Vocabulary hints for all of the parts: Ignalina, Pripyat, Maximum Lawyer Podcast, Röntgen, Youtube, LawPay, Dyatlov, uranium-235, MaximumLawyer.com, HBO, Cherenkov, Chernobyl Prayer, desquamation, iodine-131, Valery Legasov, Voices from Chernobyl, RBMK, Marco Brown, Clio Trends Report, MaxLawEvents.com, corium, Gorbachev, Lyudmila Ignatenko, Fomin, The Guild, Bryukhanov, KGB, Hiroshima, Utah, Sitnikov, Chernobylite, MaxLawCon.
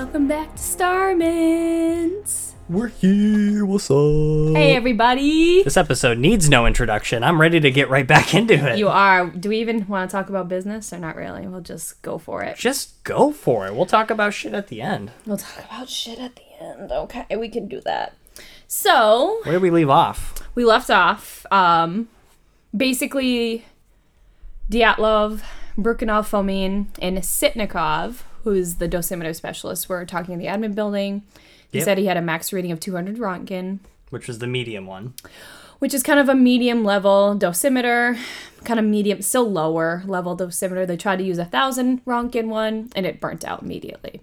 Welcome back to Starman's. We're here, what's up? Hey everybody. This episode needs no introduction. I'm ready to get right back into it. You are. Do we even want to talk about business or not really? We'll just go for it. Just go for it. We'll talk about shit at the end. Okay, we can do that. So. Where did we leave off? We left off, basically Dyatlov, Bryukhanov, Fomin, and Sitnikov, who's the dosimeter specialist, were talking in the admin building. He said he had a max reading of 200 Röntgen. Which was the medium one. Which is kind of a medium level dosimeter, kind of medium, still lower level dosimeter. They tried to use a 1,000 Röntgen one, and it burnt out immediately.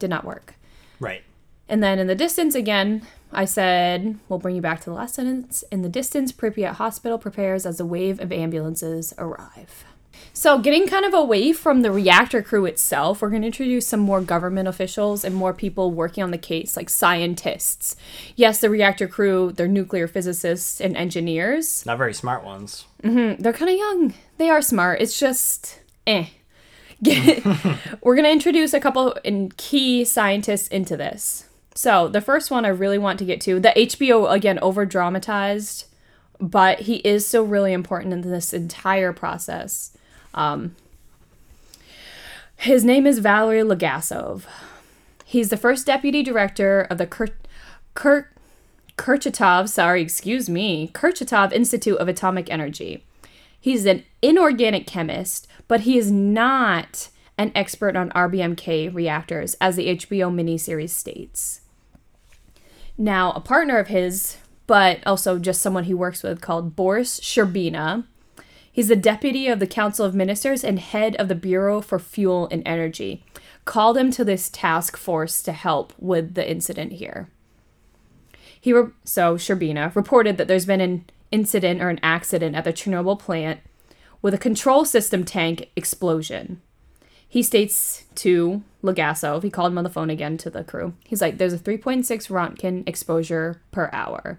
Did not work. Right. And then in the distance again, I said, we'll bring you back to the last sentence. In the distance, Pripyat Hospital prepares as a wave of ambulances arrive. So getting kind of away from the reactor crew itself, we're going to introduce some more government officials and more people working on the case, like scientists. Yes, the reactor crew, they're nuclear physicists and engineers. Not very smart ones. Mm-hmm. They're kind of young. They are smart. It's just, We're going to introduce a couple key scientists into this. So the first one I really want to get to, the HBO, again, over-dramatized, but he is still really important in this entire process. His name is Valery Legasov. He's the first deputy director of the Kurchatov Institute of Atomic Energy. He's an inorganic chemist, but he is not an expert on RBMK reactors, as the HBO miniseries states. Now, a partner of his, but also just someone he works with, called Boris Shcherbina. He's the deputy of the Council of Ministers and head of the Bureau for Fuel and Energy. Called him to this task force to help with the incident here. So Shcherbina reported that there's been an incident or an accident at the Chernobyl plant with a control system tank explosion. He states to Legasov, he called him on the phone again to the crew. He's like, there's a 3.6 Röntgen exposure per hour.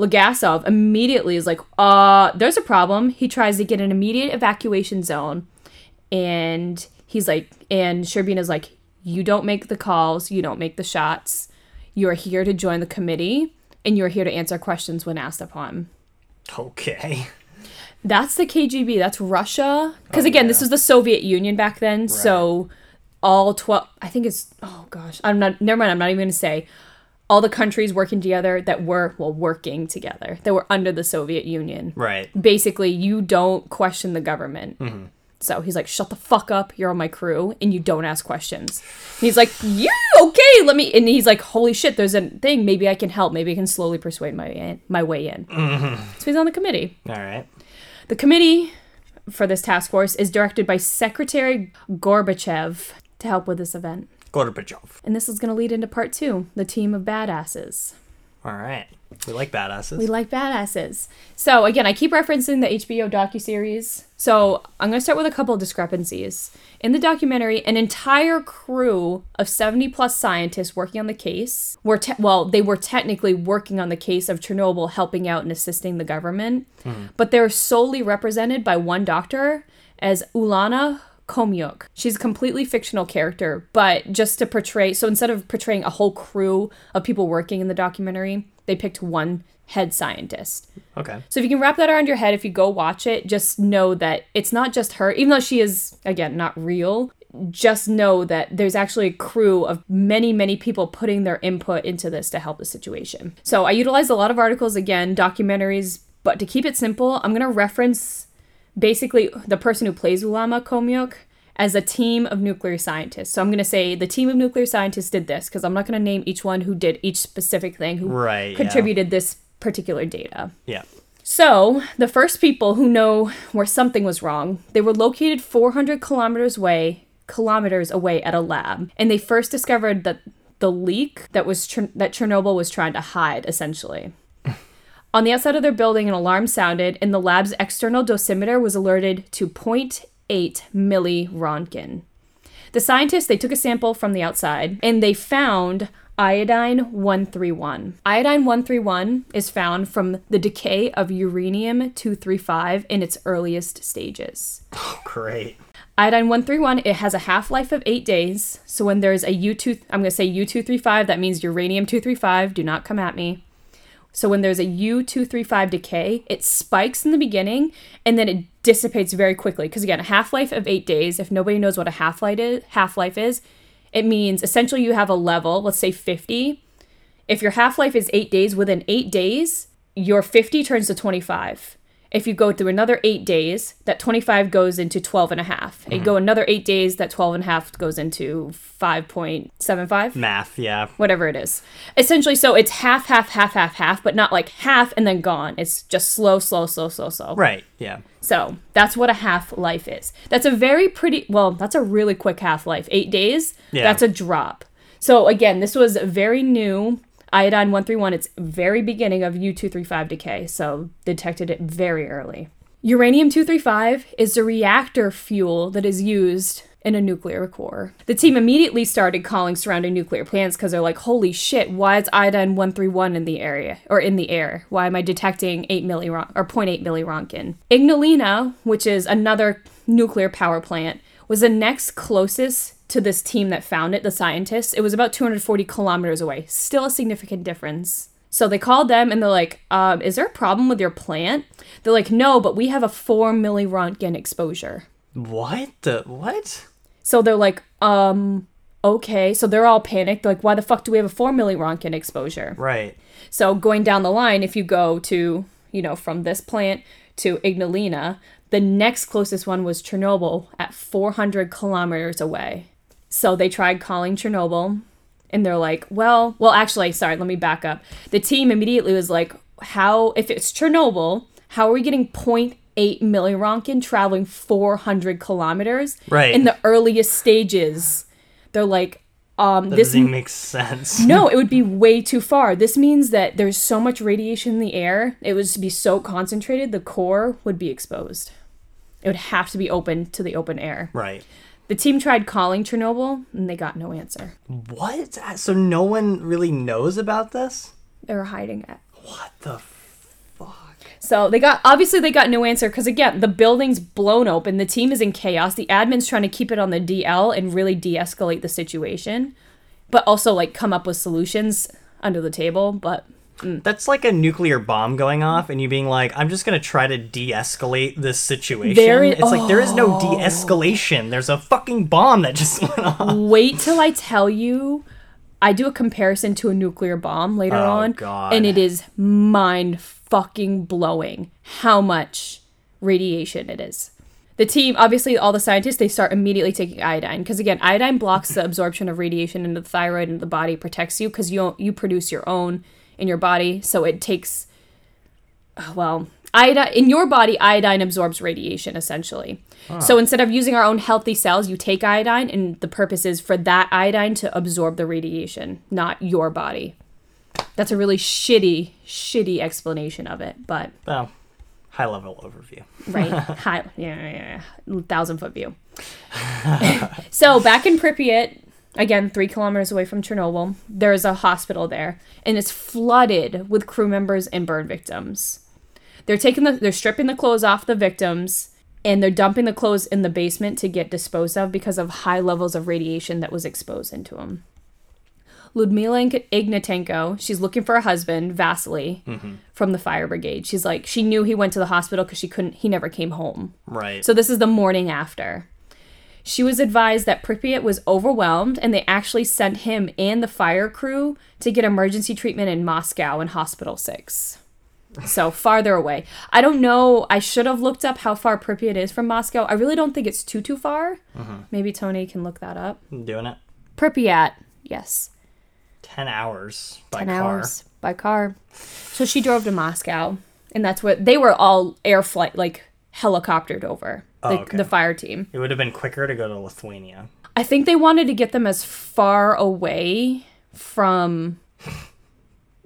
Legasov immediately is like, there's a problem. He tries to get an immediate evacuation zone. And he's like, and Shcherbina's like, you don't make the calls. You don't make the shots. You are here to join the committee. And you're here to answer questions when asked upon. Okay. That's the KGB. That's Russia. Because This was the Soviet Union back then. Right. So all 12, I think it's, I'm not even going to say. All the countries working together that were, that were under the Soviet Union. Right. Basically, you don't question the government. Mm-hmm. So he's like, shut the fuck up, you're on my crew, and you don't ask questions. And he's like, yeah, okay, let me, and he's like, holy shit, there's a thing, maybe I can help, maybe I can slowly persuade my way in. Mm-hmm. So he's on the committee. All right. The committee for this task force is directed by Secretary Gorbachev to help with this event. Gorbachev. And this is going to lead into part two, the team of badasses. All right. We like badasses. So, again, I keep referencing the HBO docuseries. So I'm going to start with a couple of discrepancies. In the documentary, an entire crew of 70-plus scientists working on the case were, they were technically working on the case of Chernobyl, helping out and assisting the government. Mm-hmm. But they're solely represented by one doctor as Ulana Khomyuk. She's a completely fictional character, but just to portray, so instead of portraying a whole crew of people working in the documentary, they picked one head scientist. Okay. So if you can wrap that around your head, if you go watch it, just know that it's not just her, even though she is, again, not real, just know that there's actually a crew of many, many people putting their input into this to help the situation. So I utilized a lot of articles, again, documentaries, but to keep it simple, I'm going to reference basically the person who plays Ulana Khomyuk as a team of nuclear scientists. So I'm going to say the team of nuclear scientists did this because I'm not going to name each one who did each specific thing, who contributed this particular data. Yeah. So the first people who know where something was wrong, they were located 400 kilometers away at a lab. And they first discovered that the leak that Chernobyl was trying to hide, essentially. On the outside of their building, an alarm sounded, and the lab's external dosimeter was alerted to 0.8 milli-Röntgen. The scientists, they took a sample from the outside, and they found iodine-131. Iodine-131 is found from the decay of uranium-235 in its earliest stages. Oh, great. Iodine-131, it has a half-life of 8 days. So when there's a I'm going to say U-235, that means uranium-235, do not come at me. So when there's a U-235 decay, it spikes in the beginning and then it dissipates very quickly. Because again, a half-life of 8 days, if nobody knows what a half-life is, it means essentially you have a level, let's say 50. If your half-life is 8 days, within 8 days, your 50 turns to 25. If you go through another 8 days, that 25 goes into 12 and a half. Mm-hmm. You go another 8 days, that 12 and a half goes into 5.75. Math, yeah. Whatever it is. Essentially, so it's half, half, half, half, half, but not like half and then gone. It's just slow, slow, slow, slow, slow. Right, yeah. So that's what a half-life is. That's a that's a really quick half-life. 8 days, yeah. That's a drop. So again, this was very new. Iodine-131, it's very beginning of U-235 decay, so detected it very early. Uranium-235 is the reactor fuel that is used in a nuclear core. The team immediately started calling surrounding nuclear plants because they're like, holy shit, why is iodine-131 in the area, or in the air? Why am I detecting 0.8 millironkin? Ignalina, which is another nuclear power plant, was the next closest to this team that found it, the scientists. It was about 240 kilometers away. Still a significant difference. So they called them and they're like, is there a problem with your plant? They're like, no, but we have a 4 millirontgen exposure. What? So they're like, okay. So they're all panicked. They're like, why the fuck do we have a 4 millirontgen exposure? Right. So going down the line, if you go to, from this plant to Ignalina, the next closest one was Chernobyl at 400 kilometers away. So they tried calling Chernobyl, and they're like, let me back up. The team immediately was like, if it's Chernobyl, how are we getting 0.8 millironkin traveling 400 kilometers? Right. In the earliest stages, they're like, this doesn't make sense. No, it would be way too far. This means that there's so much radiation in the air, it would be so concentrated, the core would be exposed. It would have to be open to the open air. Right. The team tried calling Chernobyl, and they got no answer. What? So no one really knows about this? They were hiding it. What the fuck? So they got no answer because, again, the building's blown open. The team is in chaos. The admin's trying to keep it on the DL and really de-escalate the situation, but also, come up with solutions under the table, but... That's like a nuclear bomb going off and you being like, I'm just going to try to de-escalate this situation. There is no de-escalation. There's a fucking bomb that just went off. Wait till I tell you. I do a comparison to a nuclear bomb later on. God. And it is mind-fucking-blowing how much radiation it is. The team, obviously, all the scientists, they start immediately taking iodine. Because, again, iodine blocks the absorption of radiation into the thyroid and the body, protects you because you produce your own in your body. So it takes, iodine in your body, iodine absorbs radiation, essentially. Oh. So instead of using our own healthy cells, you take iodine, and the purpose is for that iodine to absorb the radiation, not your body. That's a really shitty, shitty explanation of it, but... Well, high-level overview. Right. High, yeah. 1,000-foot view. So back in Pripyat... Again, 3 kilometers away from Chernobyl, there is a hospital there, and it's flooded with crew members and burn victims. They're stripping the clothes off the victims, and they're dumping the clothes in the basement to get disposed of because of high levels of radiation that was exposed into them. Lyudmila Ignatenko, she's looking for a husband, Vasily, mm-hmm. from the fire brigade. She's like, she knew he went to the hospital because he never came home. Right. So this is the morning after. She was advised that Pripyat was overwhelmed, and they actually sent him and the fire crew to get emergency treatment in Moscow in Hospital 6. So farther away. I don't know. I should have looked up how far Pripyat is from Moscow. I really don't think it's too far. Mm-hmm. Maybe Tony can look that up. I'm doing it. Pripyat. Yes. 10 hours by car. 10 hours by car. So she drove to Moscow, and that's what they were all air flight, helicoptered over. The fire team. It would have been quicker to go to Lithuania. I think they wanted to get them as far away from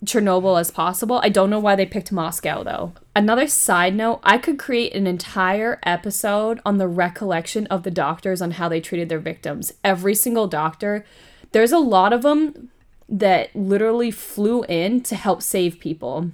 Chernobyl as possible. I don't know why they picked Moscow, though. Another side note, I could create an entire episode on the recollection of the doctors on how they treated their victims. Every single doctor. There's a lot of them that literally flew in to help save people.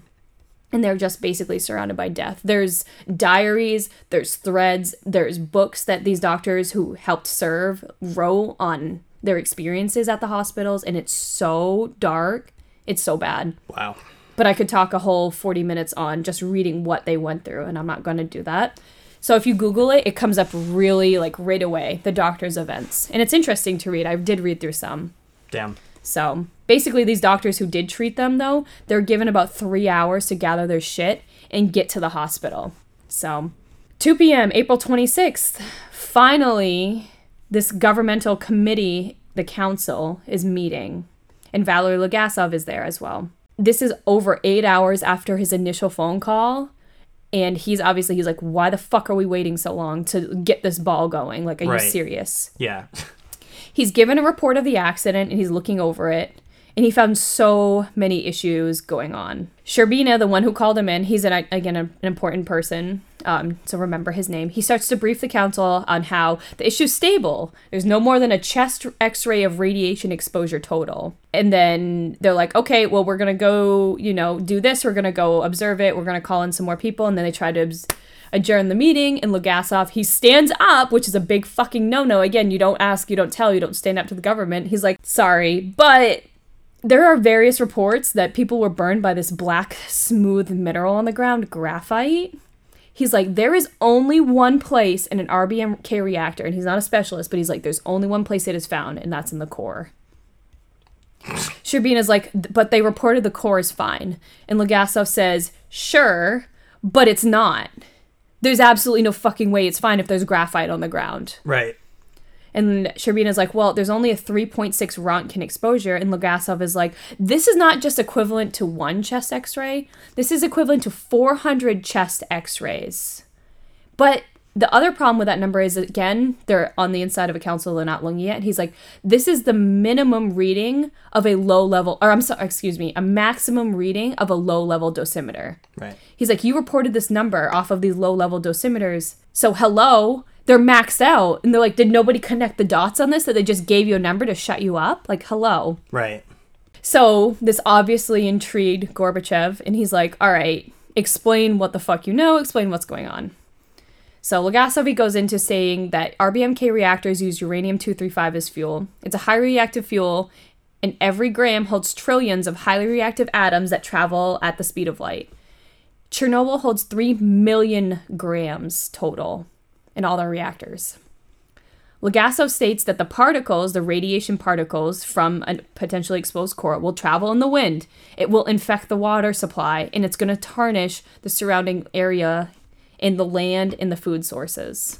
And they're just basically surrounded by death. There's diaries, there's threads, there's books that these doctors who helped serve wrote on their experiences at the hospitals. And it's so dark. It's so bad. Wow. But I could talk a whole 40 minutes on just reading what they went through. And I'm not going to do that. So if you Google it, it comes up really like right away, the doctor's events. And it's interesting to read. I did read through some. Damn. So basically these doctors who did treat them, though, they're given about 3 hours to gather their shit and get to the hospital. So 2 p.m., April 26th, finally, this governmental committee, the council, is meeting. And Valery Legasov is there as well. This is over 8 hours after his initial phone call. And he's like, why the fuck are we waiting so long to get this ball going? Like, are you serious? Yeah. He's given a report of the accident, and he's looking over it, and he found so many issues going on. Shcherbina, the one who called him in, he's, an important person, so remember his name. He starts to brief the council on how the issue's stable. There's no more than a chest x-ray of radiation exposure total. And then they're like, okay, well, we're going to go, do this. We're going to go observe it. We're going to call in some more people. And then they try to adjourn the meeting, and Legasov, he stands up, which is a big fucking no-no. Again, you don't ask, you don't tell, you don't stand up to the government. He's like, sorry, but there are various reports that people were burned by this black, smooth mineral on the ground, graphite. He's like, there is only one place in an RBMK reactor, and he's not a specialist, but he's like, there's only one place it is found, and that's in the core. Shcherbina's like, but they reported the core is fine. And Legasov says, sure, but it's not. There's absolutely no fucking way it's fine if there's graphite on the ground. Right. And Shcherbina's like, well, there's only a 3.6 Rontgen exposure. And Legasov is like, this is not just equivalent to one chest x-ray. This is equivalent to 400 chest x-rays. But the other problem with that number is, again, they're on the inside of a council. They're not looking yet. And he's like, this is the minimum reading of a a maximum reading of a low-level dosimeter. Right. He's like, you reported this number off of these low-level dosimeters. So hello, they're maxed out. And they're like, did nobody connect the dots on this? That they just gave you a number to shut you up? Like, hello. Right. So this obviously intrigued Gorbachev. And he's like, all right, explain what the fuck you know. Explain what's going on. So Legasov goes into saying that RBMK reactors use uranium-235 as fuel. It's a highly reactive fuel, and every gram holds trillions of highly reactive atoms that travel at the speed of light. Chernobyl holds 3 million grams total in all their reactors. Legasov states that the radiation particles from a potentially exposed core, will travel in the wind. It will infect the water supply, and it's going to tarnish the surrounding area in the land, in the food sources.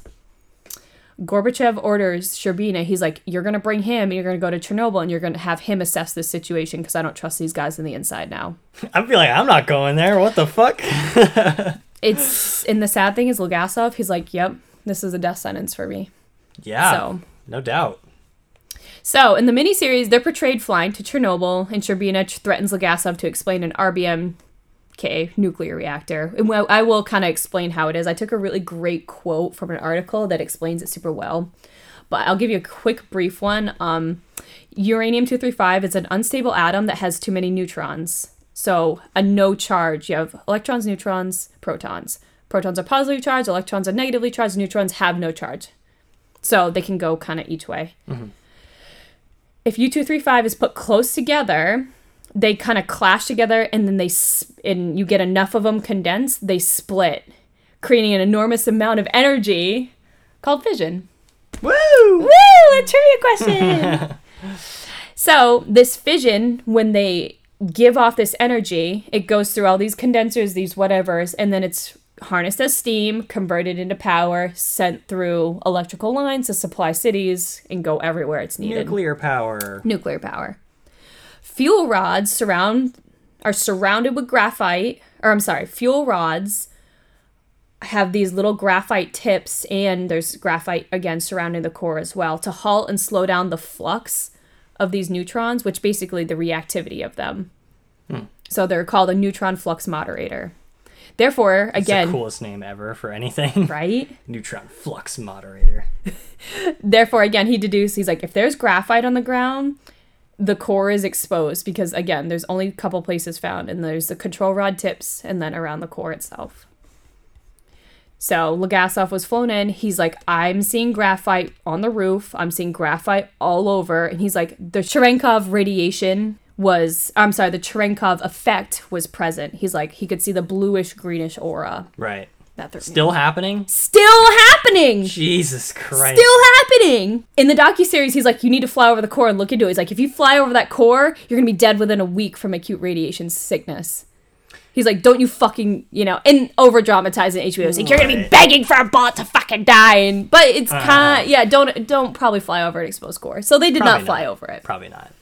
Gorbachev orders Shcherbina, he's like, you're going to bring him, and you're going to go to Chernobyl, and you're going to have him assess this situation, because I don't trust these guys on the inside now. I'd be like, I'm not going there. What the fuck? And the sad thing is Legasov, he's like, yep, this is a death sentence for me. Yeah, so, no doubt. So, in the miniseries, they're portrayed flying to Chernobyl, and Shcherbina threatens Legasov to explain an RBMK nuclear reactor. And I will kind of explain how it is. I took a really great quote from an article that explains it super well, but I'll give you a quick brief one. Uranium-235 is an unstable atom that has too many neutrons. So a no charge. You have electrons, neutrons, protons. Protons are positively charged. Electrons are negatively charged. Neutrons have no charge. So they can go kind of each way. Mm-hmm. If U-235 is put close together, they kind of clash together, and then you get enough of them condensed, they split, creating an enormous amount of energy called fission. Woo! Woo! A trivia question! So this fission, when they give off this energy, it goes through all these condensers, these whatevers, and then it's harnessed as steam, converted into power, sent through electrical lines to supply cities and go everywhere it's needed. Nuclear power. Fuel rods have these little graphite tips, and there's graphite, again, surrounding the core as well, to halt and slow down the flux of these neutrons, which basically the reactivity of them. Hmm. So they're called a neutron flux moderator. Therefore, again... It's the coolest name ever for anything. Right? Neutron flux moderator. Therefore, again, he's like, if there's graphite on the ground... the core is exposed because, again, there's only a couple places found, and there's the control rod tips and then around the core itself. So Legasov was flown in. He's like, I'm seeing graphite on the roof. I'm seeing graphite all over. And he's like, the Cherenkov radiation was, I'm sorry, the Cherenkov effect was present. He's like, he could see the bluish greenish aura. Right. Still happening? Still happening! Jesus Christ. Still happening! In the docuseries, he's like, you need to fly over the core and look into it. He's like, if you fly over that core, you're going to be dead within a week from acute radiation sickness. He's like, don't you fucking, you know, and over-dramatizing HBO. He's like, you're going to be begging for a bullet to fucking die. And, but it's kind of, yeah, don't probably fly over an exposed core. So they did not fly over it. Probably not.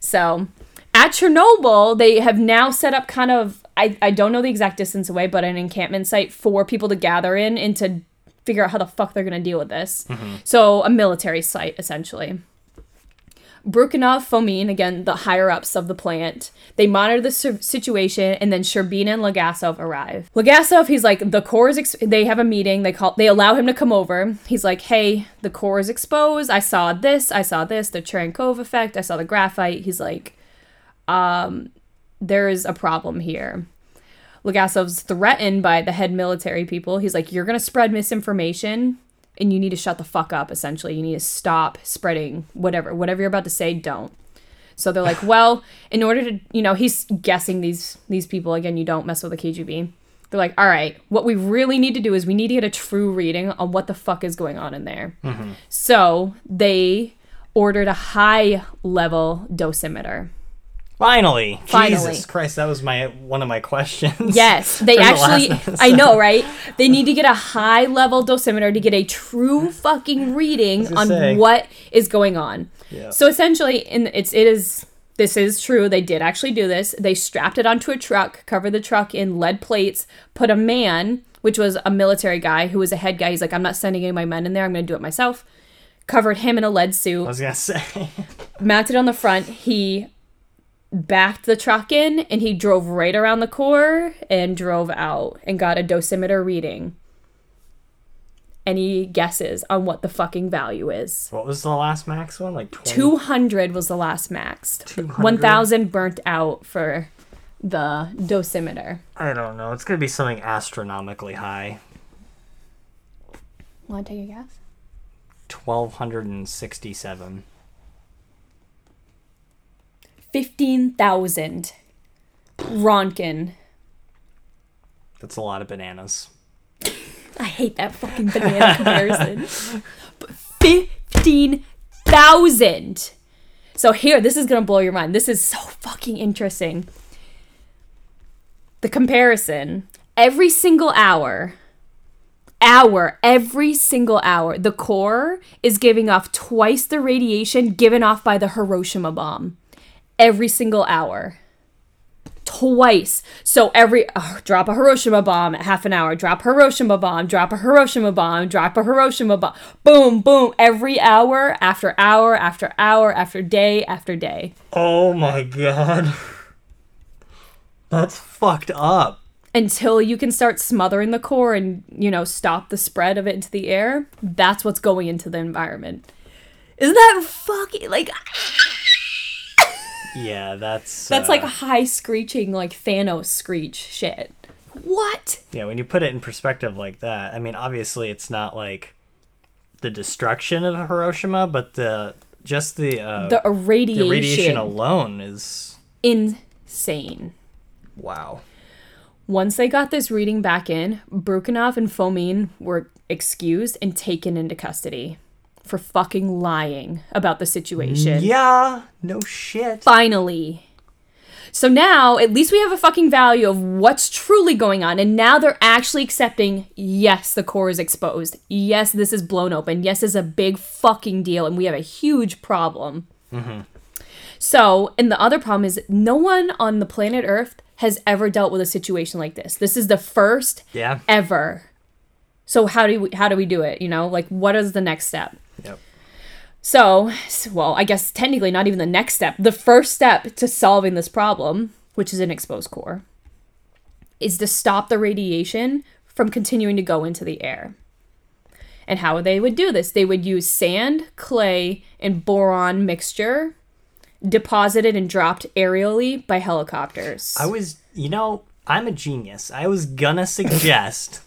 So at Chernobyl, they have now set up kind of, I don't know the exact distance away, but an encampment site for people to gather in and to figure out how the fuck they're going to deal with this. Mm-hmm. So a military site, essentially. Bryukhanov, Fomin, again, the higher-ups of the plant, they monitor the situation, and then Shcherbina and Legasov arrive. Legasov, he's like, the core is... they have a meeting. They allow him to come over. He's like, hey, the core is exposed. I saw this, the Cherenkov effect. I saw the graphite. He's like, there is a problem here. Legasov's threatened by the head military people. He's like, you're going to spread misinformation, and you need to shut the fuck up, essentially. You need to stop spreading whatever. Whatever you're about to say, don't. So they're like, well, in order to, you know, he's guessing these people. Again, you don't mess with the KGB. They're like, all right, what we really need to do is we need to get a true reading on what the fuck is going on in there. Mm-hmm. So they ordered a high-level dosimeter. Finally. Jesus Christ, that was one of my questions. Yes, they actually, I know, right? They need to get a high-level dosimeter to get a true fucking reading on what is going on. Yeah. So essentially, this is true. They did actually do this. They strapped it onto a truck, covered the truck in lead plates, put a man, which was a military guy who was a head guy. He's like, I'm not sending any of my men in there. I'm going to do it myself. Covered him in a lead suit. I was going to say. Mounted on the front, he backed the truck in, and he drove right around the core and drove out and got a dosimeter reading. Any guesses on what the fucking value is? What was the last max one? Like 20? 200 was the last max. 200? 1,000 burnt out for the dosimeter. I don't know. It's going to be something astronomically high. Want to take a guess? 1,267. 15,000 Ronkin. That's a lot of bananas. I hate that fucking banana comparison. But 15,000. So here, this is going to blow your mind. This is so fucking interesting. The comparison. Every single hour, the core is giving off twice the radiation given off by the Hiroshima bomb. Every single hour. Twice. So drop a Hiroshima bomb at half an hour. Drop a Hiroshima bomb. Boom, boom. Every hour, after hour, after hour, after day, after day. Oh my God. That's fucked up. Until you can start smothering the core and, you know, stop the spread of it into the air. That's what's going into the environment. Isn't that fucking, like... Yeah, that's like a high screeching, like Thanos screech shit. What? Yeah, when you put it in perspective like that, I mean, obviously it's not like the destruction of Hiroshima, but the irradiation. The irradiation alone is insane. Wow. Once they got this reading back in, Bryukhanov and Fomin were excused and taken into custody for fucking lying about the situation. Yeah, no shit. Finally. So now, at least we have a fucking value of what's truly going on, and now they're actually accepting, yes, the core is exposed. Yes, this is blown open. Yes, it's a big fucking deal, and we have a huge problem. Mm-hmm. So, and the other problem is no one on the planet Earth has ever dealt with a situation like this. This is the first ever. So how do we do it? You know, like, what is the next step? Yep. So, well, I guess technically not even the next step. The first step to solving this problem, which is an exposed core, is to stop the radiation from continuing to go into the air. And how they would do this? They would use sand, clay, and boron mixture deposited and dropped aerially by helicopters. I'm a genius. I was gonna suggest...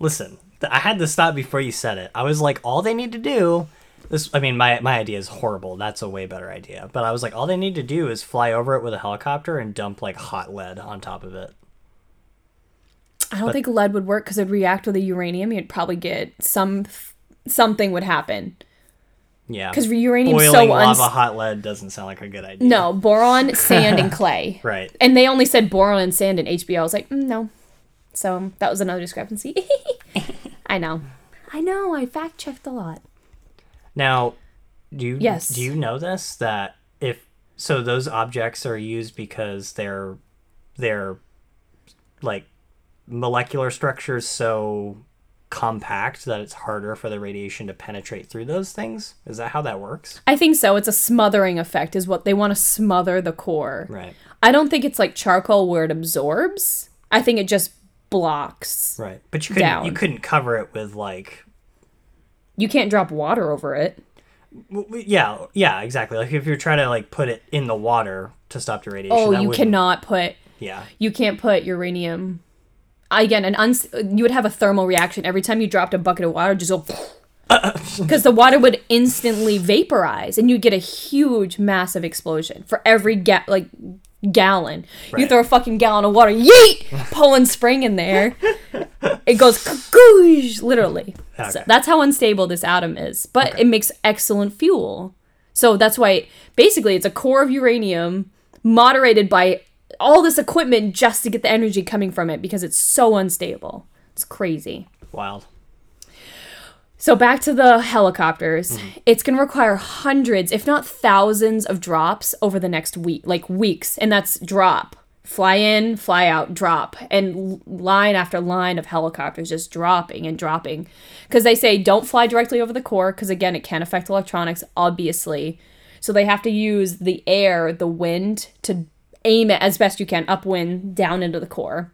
Listen, I had to stop before you said it. I was like, all they need to do... my idea is horrible. That's a way better idea. But I was like, all they need to do is fly over it with a helicopter and dump, hot lead on top of it. I don't think lead would work because it'd react with the uranium. You'd probably get something would happen. Yeah. Because uranium is so... Boiling lava, hot lead doesn't sound like a good idea. No, boron, sand, and clay. Right. And they only said boron and sand in HBO. I was like, no. So that was another discrepancy. I know. I fact-checked a lot. Now, do you know this? That those objects are used because they're molecular structures so compact that it's harder for the radiation to penetrate through those things? Is that how that works? I think so. It's a smothering effect is what they want to smother the core. Right. I don't think it's like charcoal where it absorbs. I think it just blocks. Right. But you couldn't cover it with you can't drop water over it. Yeah, exactly. If you're trying to put it in the water to stop the radiation. Oh, you cannot put... Yeah. You can't put uranium... Again, you would have a thermal reaction. Every time you dropped a bucket of water, just go... Because the water would instantly vaporize, and you'd get a huge, massive explosion for every gallon. Right. You throw a fucking gallon of water, yeet! Poland Spring in there. It goes kakoosh, literally. Okay. So that's how unstable this atom is. But It makes excellent fuel. So that's why, basically, it's a core of uranium moderated by... all this equipment just to get the energy coming from it because it's so unstable. It's crazy. Wild. So back to the helicopters. Mm-hmm. It's going to require hundreds, if not thousands, of drops over the next week, weeks. And that's drop. Fly in, fly out, drop. And line after line of helicopters just dropping and dropping. Because they say don't fly directly over the core because, again, it can affect electronics, obviously. So they have to use the air, the wind, to aim it as best you can upwind down into the core.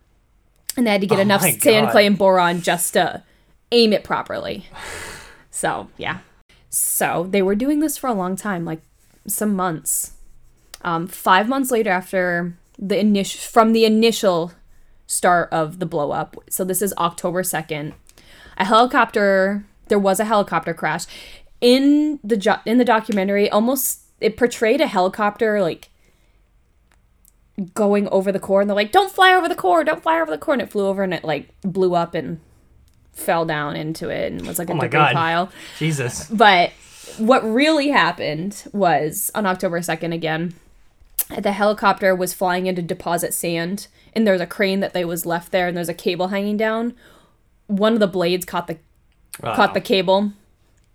And they had to get enough sand, clay, and boron just to aim it properly. So, yeah. So they were doing this for a long time, some months. 5 months later after the initial start of the blow up. So this is October 2nd. There was a helicopter crash. In the documentary, it portrayed a helicopter going over the core, and they're like, don't fly over the core, and it flew over, and it blew up and fell down into it and was like a debris pile. Jesus. But what really happened was on October 2nd again, the helicopter was flying in to deposit sand, and there was a crane that they was left there, and there's a cable hanging down. One of the blades caught the cable,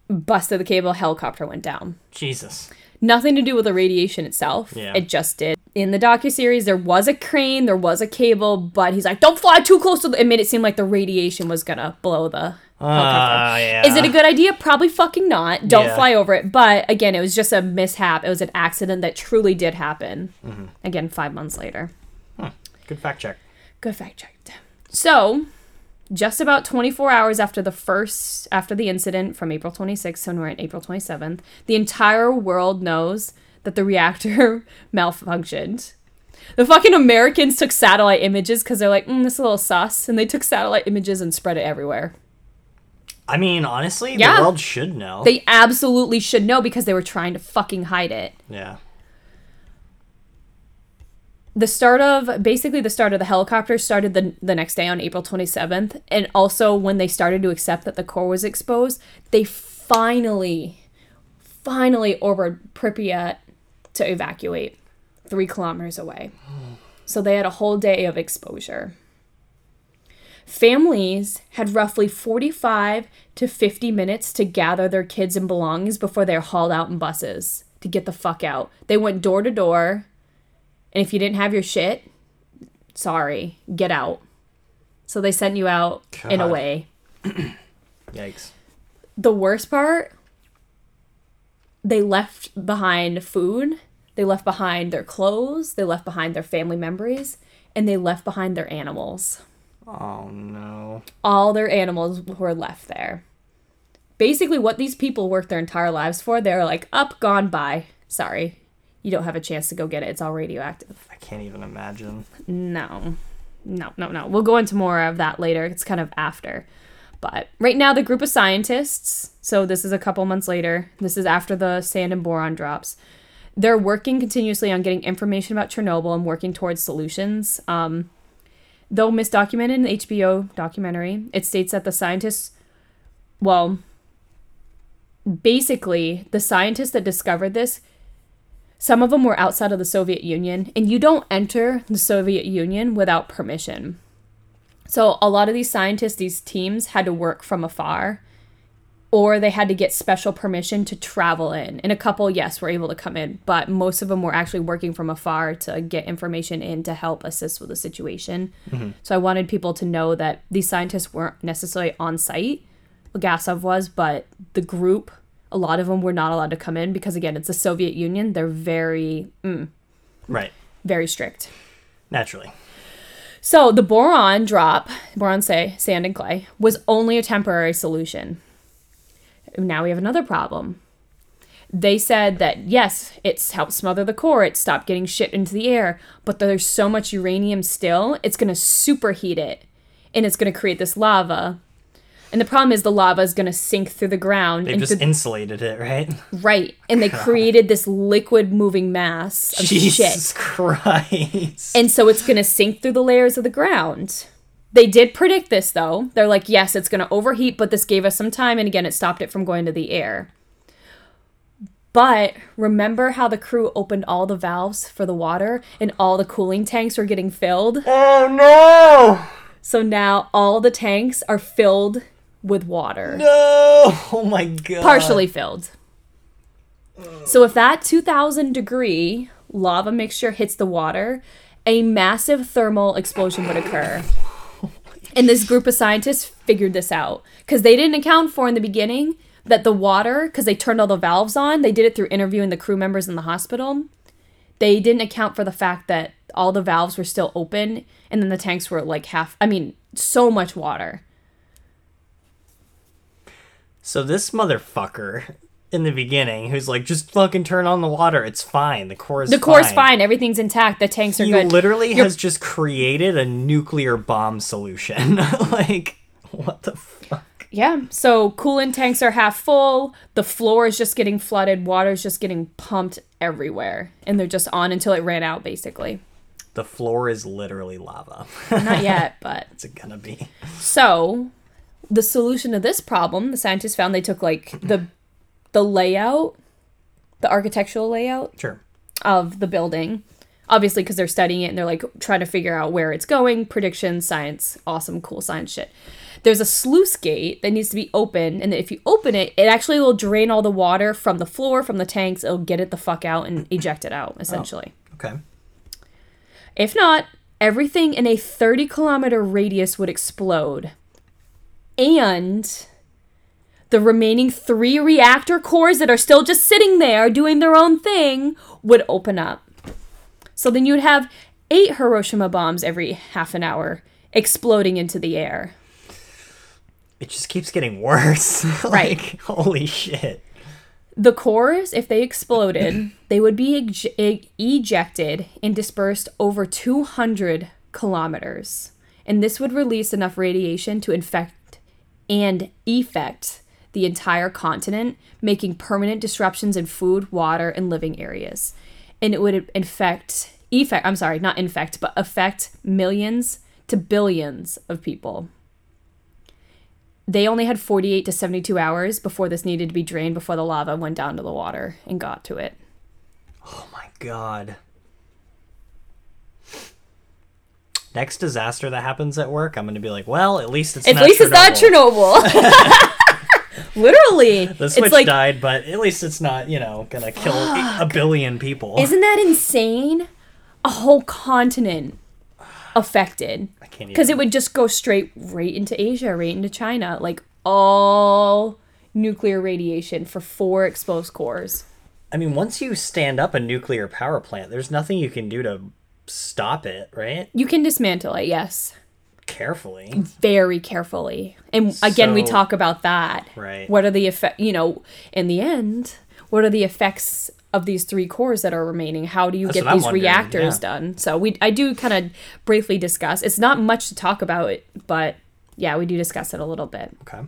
busted the cable, helicopter went down. Jesus. Nothing to do with the radiation itself. Yeah. It just did. In the docuseries, there was a crane, there was a cable, but he's like, don't fly too close to the... It made it seem like the radiation was going to blow the helicopter. Yeah. Is it a good idea? Probably fucking not. Don't fly over it. But, again, it was just a mishap. It was an accident that truly did happen. Mm-hmm. Again, 5 months later. Huh. Good fact check. So, just about 24 hours after the incident from April 26th, somewhere in April 27th, the entire world knows that the reactor malfunctioned. The fucking Americans took satellite images because they're like, this is a little sus. And they took satellite images and spread it everywhere. I mean, honestly, The world should know. They absolutely should know because they were trying to fucking hide it. Yeah. The start of the helicopter started the next day on April 27th. And also when they started to accept that the core was exposed, they finally ordered Pripyat to evacuate 3 kilometers away. So they had a whole day of exposure. Families had roughly 45 to 50 minutes to gather their kids and belongings before they were hauled out in buses to get the fuck out. They went door to door, and if you didn't have your shit, sorry, get out. So they sent you out in a way. Yikes. The worst part... They left behind food, they left behind their clothes, they left behind their family memories, and they left behind their animals. Oh, no. All their animals were left there. Basically, what these people worked their entire lives for, they were like, up, gone, bye. Sorry. you don't have a chance to go get it. It's all radioactive. I can't even imagine. No. We'll go into more of that later. It's kind of after. But right now, the group of scientists, so this is a couple months later, this is after the sand and boron drops, they're working continuously on getting information about Chernobyl and working towards solutions. Though misdocumented in the HBO documentary, it states that the scientists, well, basically, the scientists that discovered this, some of them were outside of the Soviet Union, and you don't enter the Soviet Union without permission. So a lot of these scientists, these teams, had to work from afar, or they had to get special permission to travel in. And a couple, yes, were able to come in, but most of them were actually working from afar to get information in to help assist with the situation. Mm-hmm. So I wanted people to know that these scientists weren't necessarily on site. Legasov was, but the group, a lot of them were not allowed to come in because, again, it's the Soviet Union. They're very, very strict. Naturally. So the boron drop, sand and clay, was only a temporary solution. Now we have another problem. They said that, yes, it's helped smother the core. It stopped getting shit into the air. But there's so much uranium still, it's going to superheat it. And it's going to create this lava. And the problem is the lava is going to sink through the ground. They just insulated it, right? Right. And they created this liquid moving mass of shit. Jesus Christ. And so it's going to sink through the layers of the ground. They did predict this, though. They're like, yes, it's going to overheat, but this gave us some time. And again, it stopped it from going to the air. But remember how the crew opened all the valves for the water and all the cooling tanks were getting filled? Oh, no! So now all the tanks are filled with water. No! Oh, my God. Partially filled. Oh. So if that 2,000-degree lava mixture hits the water, a massive thermal explosion would occur. And this group of scientists figured this out. Because they didn't account for in the beginning that the water, because they turned all the valves on, they did it through interviewing the crew members in the hospital. They didn't account for the fact that all the valves were still open, and then the tanks were like so much water. So this motherfucker in the beginning, who's like, just fucking turn on the water. It's fine. The core's fine. Everything's intact. The tanks are good. He literally has just created a nuclear bomb solution. Like, what the fuck? Yeah. So coolant tanks are half full. The floor is just getting flooded. Water's just getting pumped everywhere. And they're just on until it ran out, basically. The floor is literally lava. Not yet, but... It's gonna be. So... the solution to this problem, the scientists found they took, like, the layout, the architectural layout of the building. Obviously, because they're studying it and they're, like, trying to figure out where it's going. Predictions, science, awesome, cool science shit. There's a sluice gate that needs to be open. And if you open it, it actually will drain all the water from the floor, from the tanks. It'll get it the fuck out and eject it out, essentially. Oh, okay. If not, everything in a 30-kilometer radius would explode. And the remaining 3 reactor cores that are still just sitting there doing their own thing would open up. So then you'd have 8 Hiroshima bombs every half an hour exploding into the air. It just keeps getting worse. Right. Like, holy shit. The cores, if they exploded, they would be ejected and dispersed over 200 kilometers. And this would release enough radiation to infect and effect the entire continent, making permanent disruptions in food, water, and living areas. And it would affect millions to billions of people. They only had 48 to 72 hours before this needed to be drained before the lava went down to the water and got to it. Oh my God. Next disaster that happens at work, I'm going to be like, well, at least it's not Chernobyl. Literally. The switch died, but at least it's not, going to kill a billion people. Isn't that insane? A whole continent affected. I can't even. Because it would just go right into Asia, right into China. Like, all nuclear radiation for 4 exposed cores. I mean, once you stand up a nuclear power plant, there's nothing you can do to... stop it, right? You can dismantle it, yes. Carefully. Very carefully. And again, we talk about that. Right. What are the effects, in the end, what are the effects of these three cores that are remaining, how do you get these reactors done? So I do kind of briefly discuss. It's not much to talk about, but yeah, we do discuss it a little bit. Okay.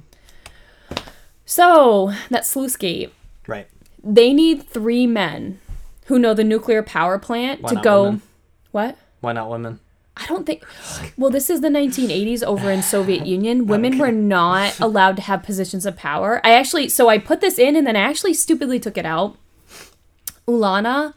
So that sluice gate. Right. They need three men who know the nuclear power plant to go. Women? What? Why not women? I don't think... Well, this is the 1980s over in Soviet Union. Women were not allowed to have positions of power. I actually... So I put this in and then I actually stupidly took it out. Ulana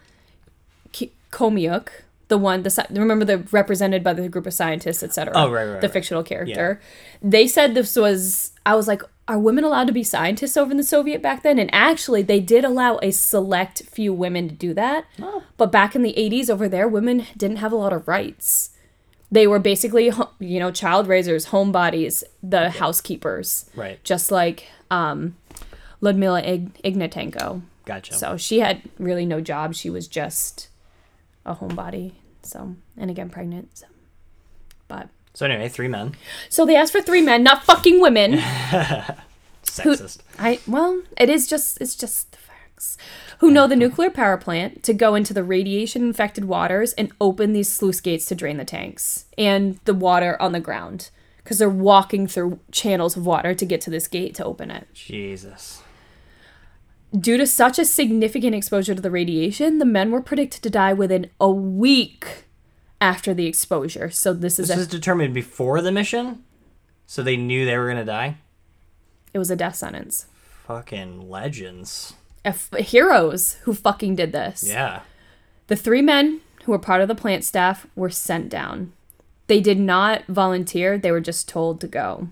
Khomyuk, the one... remember, the represented by the group of scientists, etc. Oh, right. The fictional character. Yeah. They said this was... I was like, are women allowed to be scientists over in the Soviet back then? And actually, they did allow a select few women to do that. Oh. But back in the 80s over there, women didn't have a lot of rights. They were basically, you know, child raisers, homebodies, the housekeepers. Right. Just like Lyudmila Ignatenko. Gotcha. So she had really no job. She was just a homebody. So, and again, pregnant. So, but. So anyway, three men. So they asked for three men, not fucking women. Sexist. Well, it's just the facts. Who know the nuclear power plant to go into the radiation-infected waters and open these sluice gates to drain the tanks and the water on the ground, because they're walking through channels of water to get to this gate to open it. Jesus. Due to such a significant exposure to the radiation, the men were predicted to die within a week after the exposure. So this is determined before the mission? So they knew they were going to die? It was a death sentence. Fucking legends. Heroes who fucking did this. Yeah. The three men who were part of the plant staff were sent down. They did not volunteer. They were just told to go.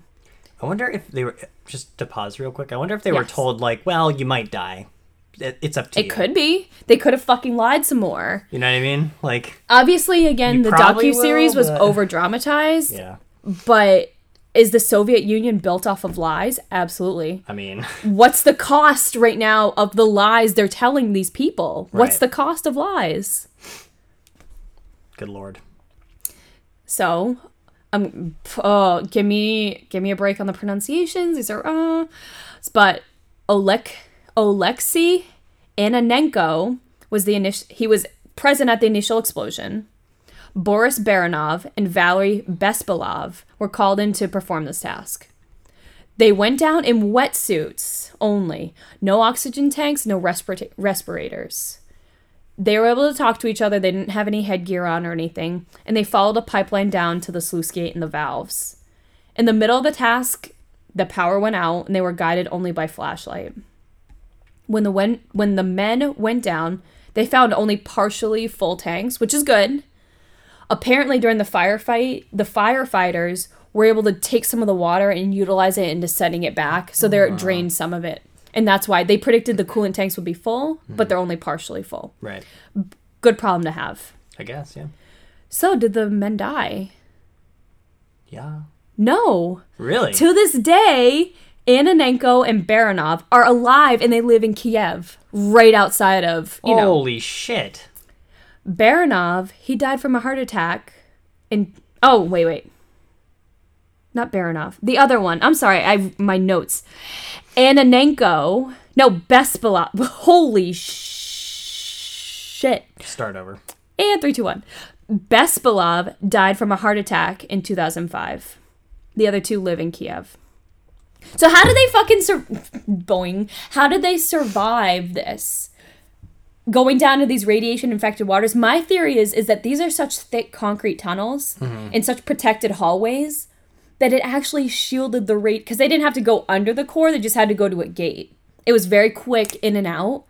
I wonder if they were... Just to pause real quick. I wonder if they were told, like, well, you might die. It's up to you. It could be. They could have fucking lied some more. You know what I mean? Like... Obviously, again, the docuseries was over-dramatized. Yeah. But... Is the Soviet Union built off of lies? Absolutely. I mean... What's the cost right now of the lies they're telling these people? Right. What's the cost of lies? Good Lord. So, give me a break on the pronunciations. These are, But Alexei Ananenko was he was present at the initial explosion. Boris Baranov and Valery Bespalov were called in to perform this task. They went down in wetsuits only. No oxygen tanks, no respirators. They were able to talk to each other. They didn't have any headgear on or anything. And they followed a pipeline down to the sluice gate and the valves. In the middle of the task, the power went out and they were guided only by flashlight. When the men went down, they found only partially full tanks, which is good. Apparently, during the firefight, the firefighters were able to take some of the water and utilize it into setting it back. So they drained some of it. And that's why they predicted the coolant tanks would be full, but they're only partially full. Right. Good problem to have. I guess, yeah. So did the men die? Yeah. No. Really? To this day, Ananenko and Baranov are alive and they live in Kiev, right outside of, Holy shit. Baranov, he died from a heart attack in... Oh, wait. Not Baranov. The other one. I'm sorry. My notes. Ananenko. No, Bespalov. Holy shit. Start over. And 3, 2, 1. Bespalov died from a heart attack in 2005. The other two live in Kiev. So how did they fucking... Boing. How did they survive this? Going down to these radiation-infected waters, my theory is that these are such thick concrete tunnels and such protected hallways that it actually shielded the rate, because they didn't have to go under the core, they just had to go to a gate. It was very quick in and out.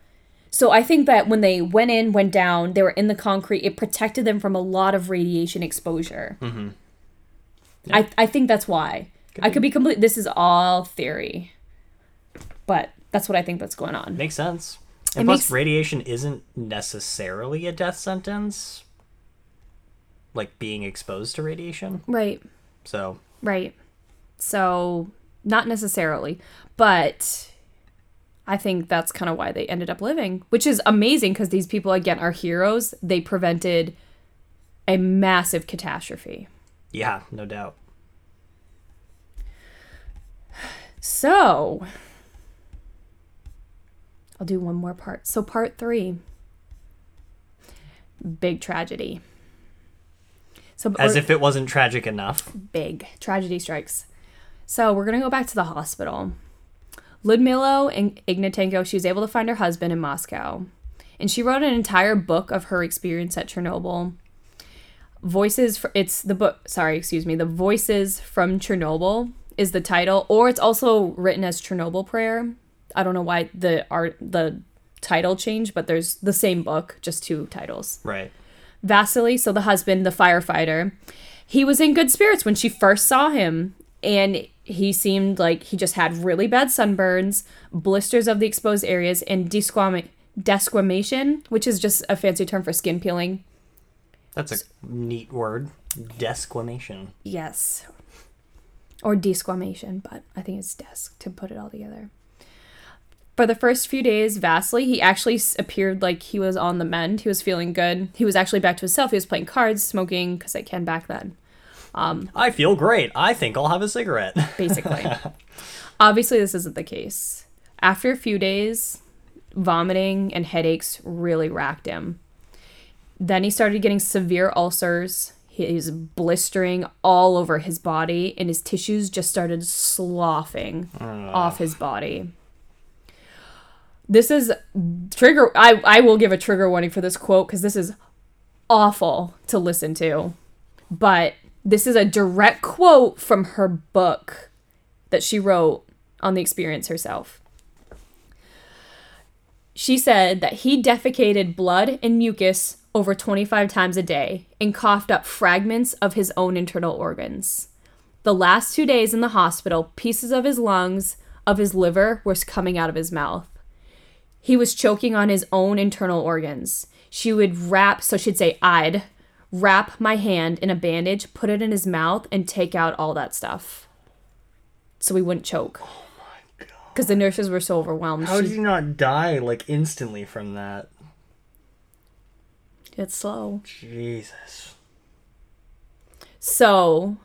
So I think that when they went down, they were in the concrete, it protected them from a lot of radiation exposure. Mm-hmm. Yeah. I think that's why. Could be complete. This is all theory. But that's what I think that's going on. Makes sense. And plus, radiation isn't necessarily a death sentence, like being exposed to radiation. Right. So. Right. So, not necessarily. But I think that's kind of why they ended up living, which is amazing because these people, again, are heroes. They prevented a massive catastrophe. Yeah, no doubt. So... I'll do one more part. So part 3. Big tragedy. So, as if it wasn't tragic enough. Big tragedy strikes. So we're going to go back to the hospital. Lyudmila Ignatenko, she was able to find her husband in Moscow. And she wrote an entire book of her experience at Chernobyl. The Voices from Chernobyl is the title, or it's also written as Chernobyl Prayer. I don't know why the title changed, but there's the same book, just two titles. Right. Vasily, so the husband, the firefighter, he was in good spirits when she first saw him, and he seemed like he just had really bad sunburns, blisters of the exposed areas, and desquamation, which is just a fancy term for skin peeling. That's a neat word. Desquamation. Yes. Or desquamation, but I think it's desk to put it all together. For the first few days, Vasily, he actually appeared like he was on the mend. He was feeling good. He was actually back to himself. He was playing cards, smoking, because I can back then. I feel great. I think I'll have a cigarette. Basically. Obviously, this isn't the case. After a few days, vomiting and headaches really racked him. Then he started getting severe ulcers. He was blistering all over his body, and his tissues just started sloughing off his body. This is trigger. I will give a trigger warning for this quote because this is awful to listen to. But this is a direct quote from her book that she wrote on the experience herself. She said that he defecated blood and mucus over 25 times a day and coughed up fragments of his own internal organs. The last 2 days in the hospital, pieces of his lungs, of his liver, were coming out of his mouth. He was choking on his own internal organs. She'd say, I'd wrap my hand in a bandage, put it in his mouth, and take out all that stuff. So he wouldn't choke. Because the nurses were so overwhelmed. How did you not die, like, instantly from that? It's slow. Jesus. So,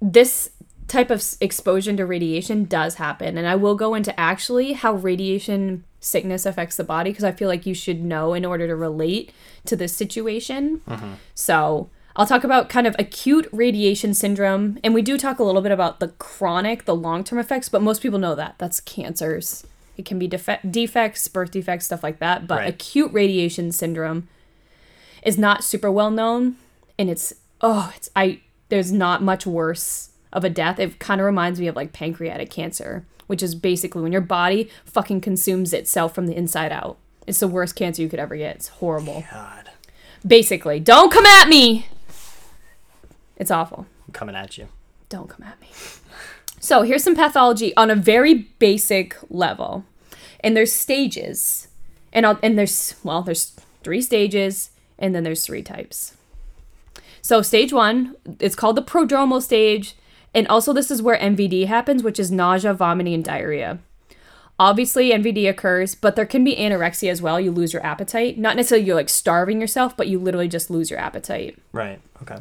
this type of exposure to radiation does happen. And I will go into actually how radiation sickness affects the body, because I feel like you should know in order to relate to this situation. Mm-hmm. So, I'll talk about kind of acute radiation syndrome, and we do talk a little bit about the chronic, the long-term effects, but most people know that. That's cancers. It can be defects, birth defects, stuff like that, but right. Acute radiation syndrome is not super well-known, and there's not much worse of a death. It kind of reminds me of, like, pancreatic cancer, which is basically when your body fucking consumes itself from the inside out. It's the worst cancer you could ever get. It's horrible. God. Basically. Don't come at me! It's awful. I'm coming at you. Don't come at me. So here's some pathology on a very basic level. And there's stages. And there's 3 stages, and then there's 3 types. So stage 1, it's called the prodromal stage. And also this is where NVD happens, which is nausea, vomiting, and diarrhea. Obviously, NVD occurs, but there can be anorexia as well. You lose your appetite. Not necessarily you're, like, starving yourself, but you literally just lose your appetite. Right. Okay.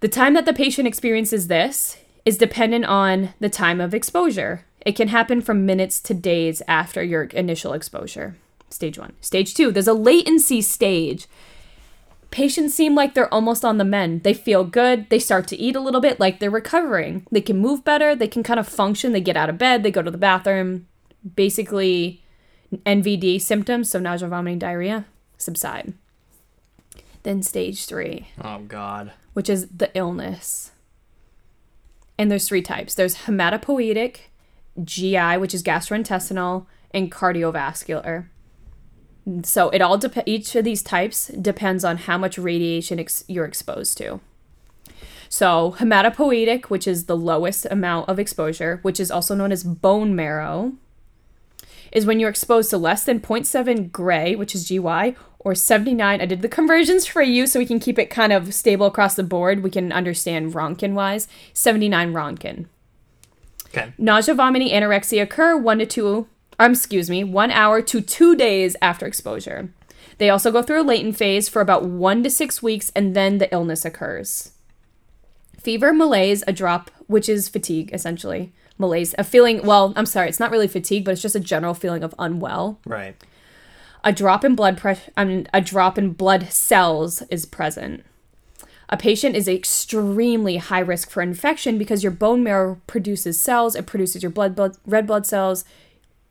The time that the patient experiences this is dependent on the time of exposure. It can happen from minutes to days after your initial exposure. Stage 1. Stage 2, there's a latency stage. Patients seem like they're almost on the mend. They feel good. They start to eat a little bit like they're recovering. They can move better. They can kind of function. They get out of bed. They go to the bathroom. Basically, NVD symptoms, so nausea, vomiting, diarrhea, subside. Then stage 3. Oh, God. Which is the illness. And there's 3 types. There's hematopoietic, GI, which is gastrointestinal, and cardiovascular. So it all each of these types depends on how much radiation you're exposed to. So hematopoietic, which is the lowest amount of exposure, which is also known as bone marrow, is when you're exposed to less than 0.7 gray, which is GY, or 79. I did the conversions for you so we can keep it kind of stable across the board. We can understand Rontgen-wise. 79 Rontgen. Okay. Nausea, vomiting, anorexia occur 1 hour to 2 days after exposure. They also go through a latent phase for about 1 to 6 weeks, and then the illness occurs. Fever, malaise, a drop, which is fatigue, essentially. Malaise, a feeling, well, I'm sorry, it's not really fatigue, but it's just a general feeling of unwell. Right. A drop in blood pressure, a drop in blood cells is present. A patient is extremely high risk for infection because your bone marrow produces cells. It produces your red blood cells,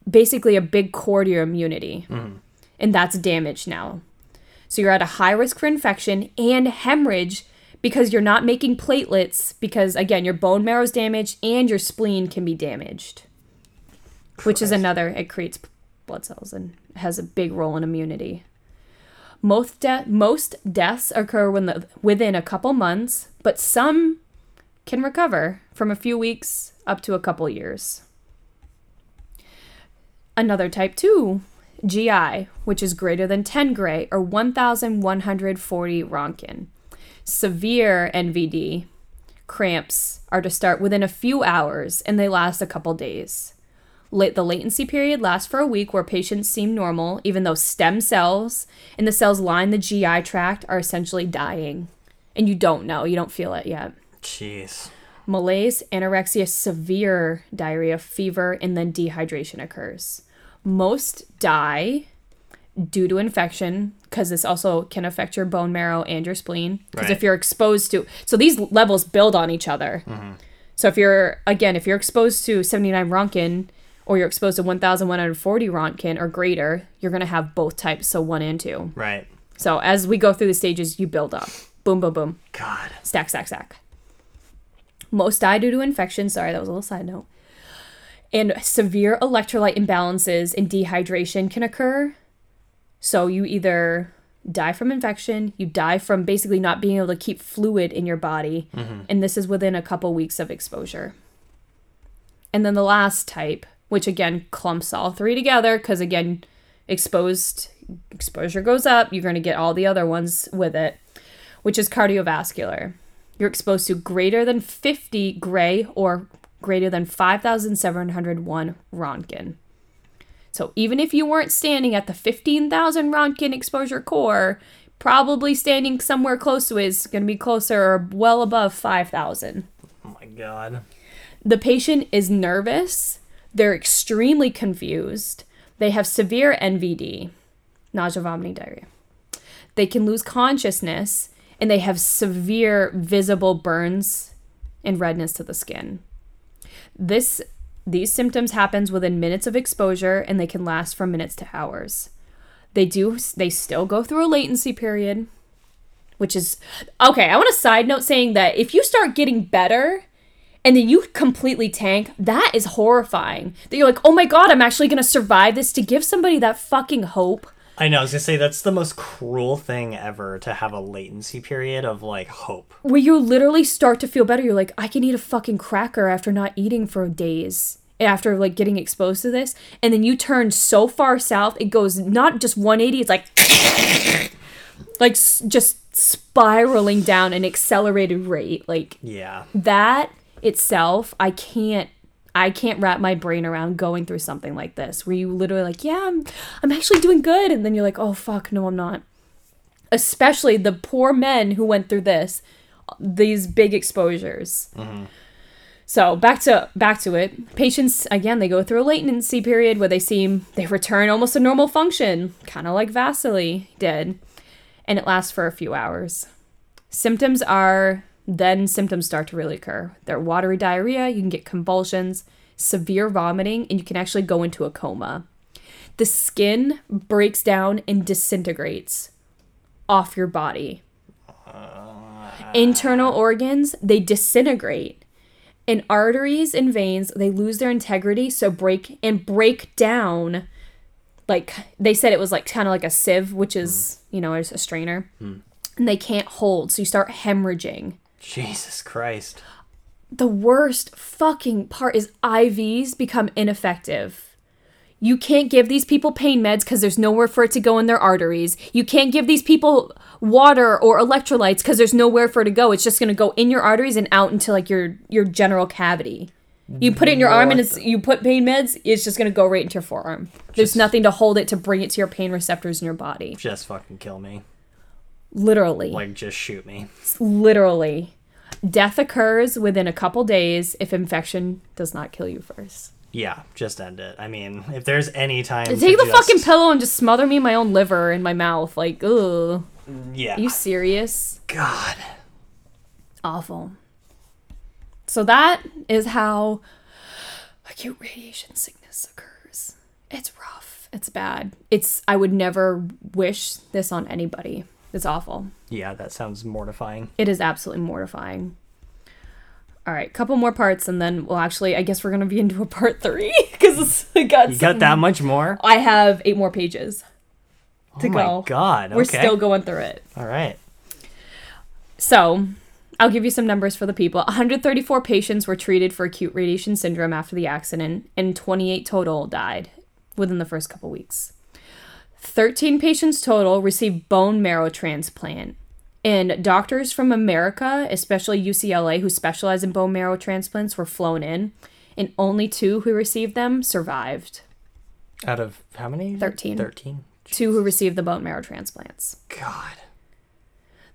basically a big core to your immunity. Mm-hmm. And that's damaged now. So you're at a high risk for infection and hemorrhage because you're not making platelets because, again, your bone marrow is damaged and your spleen can be damaged, which is another, it creates blood cells and has a big role in immunity. Most deaths occur within a couple months, but some can recover from a few weeks up to a couple years. Another type 2, GI, which is greater than 10 gray or 1,140 Ronkin. Severe NVD cramps are to start within a few hours and they last a couple days. The latency period lasts for a week where patients seem normal, even though stem cells and the cells line the GI tract are essentially dying. And you don't know. You don't feel it yet. Jeez. Malaise, anorexia, severe diarrhea, fever, and then dehydration occurs. Most die due to infection because this also can affect your bone marrow and your spleen. Because if you're exposed to... So these levels build on each other. Mm-hmm. So if you're exposed to 79 Ronkin... or you're exposed to 1,140 Rontgen or greater, you're going to have both types, so 1 and 2. Right. So as we go through the stages, you build up. Boom, boom, boom. God. Stack, stack, stack. Most die due to infection. Sorry, that was a little side note. And severe electrolyte imbalances and dehydration can occur. So you either die from infection, you die from basically not being able to keep fluid in your body, mm-hmm. and this is within a couple weeks of exposure. And then the last type... which, again, clumps all three together because, again, exposure goes up. You're going to get all the other ones with it, which is cardiovascular. You're exposed to greater than 50 gray or greater than 5,701 Rontgen. So even if you weren't standing at the 15,000 Rontgen exposure core, probably standing somewhere close to it is going to be closer or well above 5,000. Oh, my God. The patient is nervous. They're extremely confused. They have severe NVD, nausea, vomiting, diarrhea. They can lose consciousness, and they have severe visible burns and redness to the skin. These symptoms happens within minutes of exposure, and they can last from minutes to hours. They still go through a latency period, which is... Okay, I want a side note saying that if you start getting better... and then you completely tank, that is horrifying. That you're like, oh my God, I'm actually going to survive this, to give somebody that fucking hope. I know, I was going to say, that's the most cruel thing ever, to have a latency period of, like, hope. Where you literally start to feel better. You're like, I can eat a fucking cracker after not eating for days, after, like, getting exposed to this. And then you turn so far south, it goes not just 180, it's like, just spiraling down an accelerated rate. Like, yeah, that... itself, I can't wrap my brain around going through something like this, where you literally like, yeah, I'm actually doing good, and then you're like, oh fuck, no, I'm not. Especially the poor men who went through these big exposures. Mm-hmm. So back to it. Patients, again, they go through a latency period where they return almost to normal function, kind of like Vasily did, and it lasts for a few hours. Then symptoms start to really occur. They're watery diarrhea, you can get convulsions, severe vomiting, and you can actually go into a coma. The skin breaks down and disintegrates off your body. Internal organs, they disintegrate. And arteries and veins, they lose their integrity, so break down. Like, they said it was like kind of like a sieve, which is, a strainer. Mm. And they can't hold, so you start hemorrhaging. Jesus Christ. The worst fucking part is IVs become ineffective. You can't give these people pain meds because there's nowhere for it to go in their arteries. You can't give these people water or electrolytes because there's nowhere for it to go. It's just going to go in your arteries and out into like your general cavity. You put it in your arm and you put pain meds, it's just going to go right into your forearm. There's nothing to hold it, to bring it to your pain receptors in your body. Just fucking kill me. Literally. Like, just shoot me. Literally. Death occurs within a couple days if infection does not kill you first. Yeah, just end it. I mean, if there's any time... Take the fucking pillow and just smother me in my own liver in my mouth. Like, ugh. Yeah. Are you serious? God. Awful. So that is how acute radiation sickness occurs. It's rough. It's bad. I would never wish this on anybody. It's awful. Yeah, that sounds mortifying. It is absolutely mortifying. All right, couple more parts, and then we'll actually, I guess we're going to be into a part 3, because got that much more? I have 8 more pages to go. Oh my God, okay. We're still going through it. All right. So, I'll give you some numbers for the people. 134 patients were treated for acute radiation syndrome after the accident, and 28 total died within the first couple weeks. 13 patients total received bone marrow transplant. And doctors from America, especially UCLA, who specialize in bone marrow transplants, were flown in. And only 2 who received them survived. Out of how many? 13. 13. Jeez. 2 who received the bone marrow transplants. God.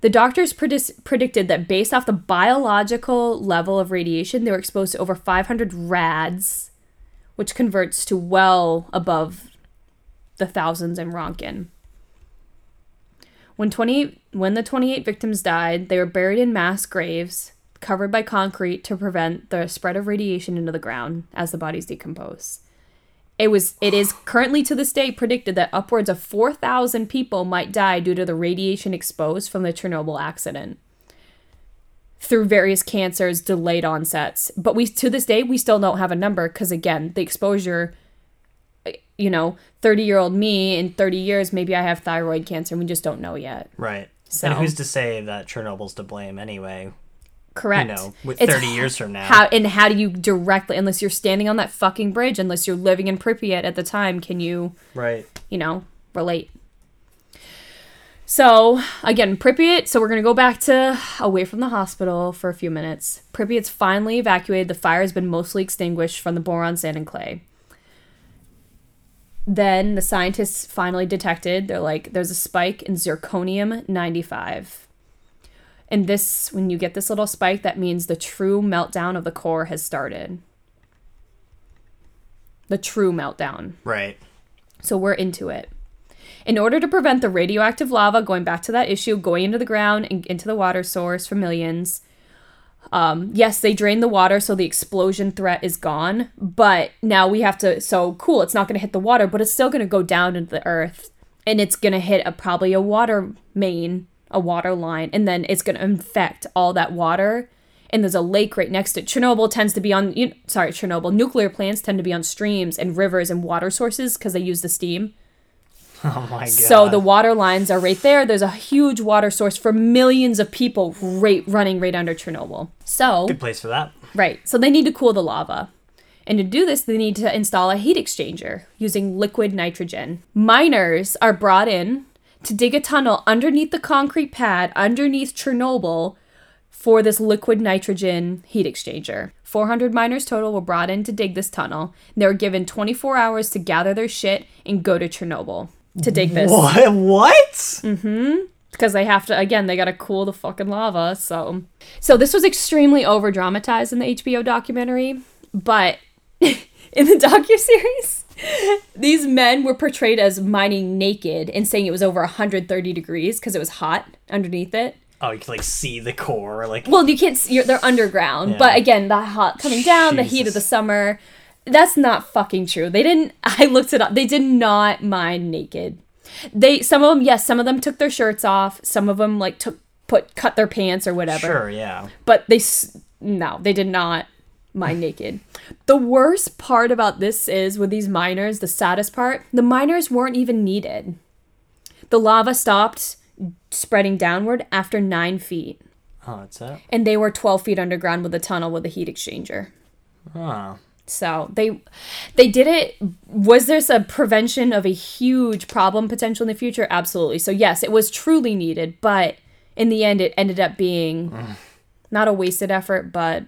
The doctors predicted that based off the biological level of radiation, they were exposed to over 500 rads, which converts to well above the thousands in Ronkin. When the 28 victims died, they were buried in mass graves covered by concrete to prevent the spread of radiation into the ground as the bodies decompose. It is currently to this day predicted that upwards of 4,000 people might die due to the radiation exposed from the Chernobyl accident through various cancers, delayed onsets. But to this day we still don't have a number because, again, the exposure... 30-year-old me in 30 years, maybe I have thyroid cancer, and we just don't know yet. Right. So, and who's to say that Chernobyl's to blame anyway? Correct. With 30 years from now. How do you directly, unless you're standing on that fucking bridge, unless you're living in Pripyat at the time, can you, right? Relate? So, again, Pripyat, so we're going to go back to away from the hospital for a few minutes. Pripyat's finally evacuated. The fire has been mostly extinguished from the boron, sand, and clay. Then the scientists finally detected, they're like, there's a spike in zirconium-95. And this, when you get this little spike, that means the true meltdown of the core has started. The true meltdown. Right. So we're into it. In order to prevent the radioactive lava, going back to that issue, going into the ground and into the water source for millions... yes, they drained the water, so the explosion threat is gone. But now we have to... So, cool, it's not going to hit the water, but it's still going to go down into the earth. And it's going to hit probably a water main, a water line. And then it's going to infect all that water. And there's a lake right next to it. Chernobyl tends to be on... Chernobyl. Nuclear plants tend to be on streams and rivers and water sources because they use the steam. Oh, my God. So the water lines are right there. There's a huge water source for millions of people running right under Chernobyl. So good place for that. Right. So they need to cool the lava. And to do this, they need to install a heat exchanger using liquid nitrogen. Miners are brought in to dig a tunnel underneath the concrete pad, underneath Chernobyl, for this liquid nitrogen heat exchanger. 400 miners total were brought in to dig this tunnel. They were given 24 hours to gather their shit and go to Chernobyl. To dig this. What? Mm-hmm. Because they have to, again, they got to cool the fucking lava, so this was extremely over-dramatized in the HBO documentary, but in the docuseries, these men were portrayed as mining naked and saying it was over 130 degrees because it was hot underneath it. Oh, you can, see the core, Well, you can't see, they're underground, yeah. But again, the hot coming down, Jesus. The heat of the summer... That's not fucking true. I looked it up. They did not mine naked. Some of them took their shirts off. Some of them cut their pants or whatever. Sure, yeah. But they did not mine naked. The worst part about this is with these miners, the saddest part, the miners weren't even needed. The lava stopped spreading downward after 9 feet. Oh, that's it. And they were 12 feet underground with a tunnel with a heat exchanger. Oh. So they did it. Was there a prevention of a huge problem potential in the future? Absolutely. So yes, it was truly needed, but in the end, it ended up being not a wasted effort, but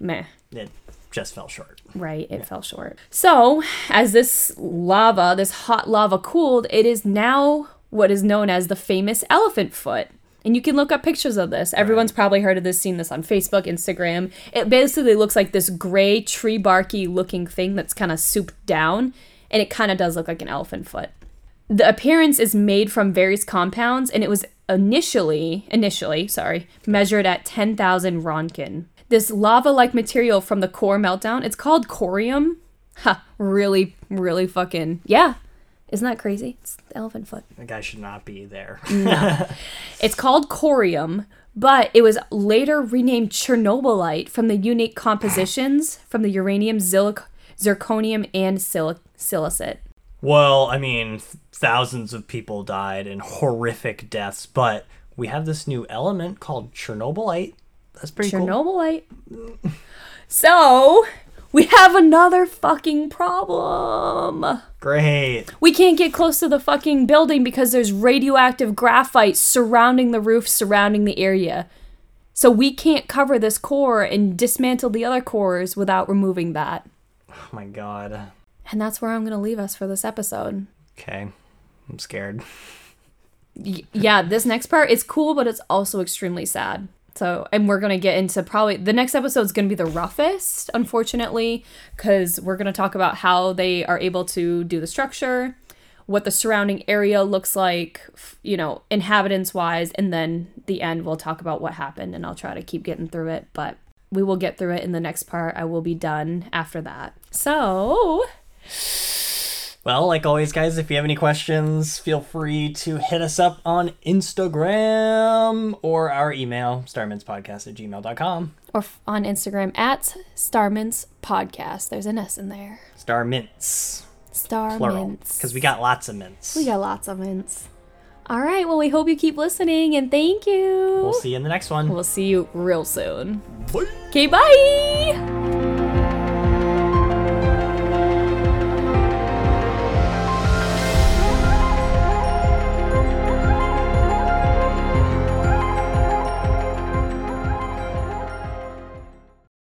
meh. It just fell short. Right, it fell short. So as this hot lava cooled, it is now what is known as the famous elephant foot. And you can look up pictures of this. Everyone's probably heard of this, seen this on Facebook, Instagram. It basically looks like this gray, tree barky looking thing that's kind of souped down. And it kind of does look like an elephant foot. The appearance is made from various compounds, and it was initially, measured at 10,000 Ronkin. This lava-like material from the core meltdown, it's called corium. Ha, really, really fucking, yeah. Isn't that crazy? It's the elephant foot. The guy should not be there. No. It's called corium, but it was later renamed Chernobylite from the unique compositions from the uranium, zirconium, and silicate. Well, I mean, thousands of people died in horrific deaths, but we have this new element called Chernobylite. That's pretty cool. Chernobylite. So... we have another fucking problem. Great. We can't get close to the fucking building because there's radioactive graphite surrounding the roof, surrounding the area. So we can't cover this core and dismantle the other cores without removing that. Oh my God. And that's where I'm going to leave us for this episode. Okay. I'm scared. Yeah, this next part is cool, but it's also extremely sad. So, and we're going to get into probably the next episode is going to be the roughest, unfortunately, because we're going to talk about how they are able to do the structure, what the surrounding area looks like, you know, inhabitants wise. And then the end, we'll talk about what happened, and I'll try to keep getting through it, but we will get through it in the next part. I will be done after that. So... well, like always, guys, if you have any questions, feel free to hit us up on Instagram or our email, starminspodcast@gmail.com. Or on Instagram at starmintspodcast. There's an S in there. Starmints. Starmints. Because we got lots of mints. We got lots of mints. All right. Well, we hope you keep listening, and thank you. We'll see you in the next one. We'll see you real soon. Bye. Okay, bye.